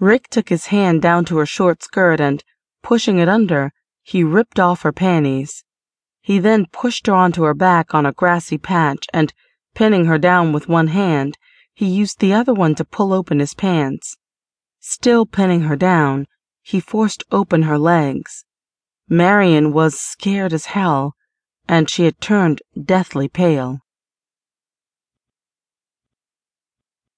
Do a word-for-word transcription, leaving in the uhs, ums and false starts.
Rick took his hand down to her short skirt and, pushing it under, he ripped off her panties. He then pushed her onto her back on a grassy patch and, pinning her down with one hand, he used the other one to pull open his pants. Still pinning her down, he forced open her legs. Marion was scared as hell, and she had turned deathly pale.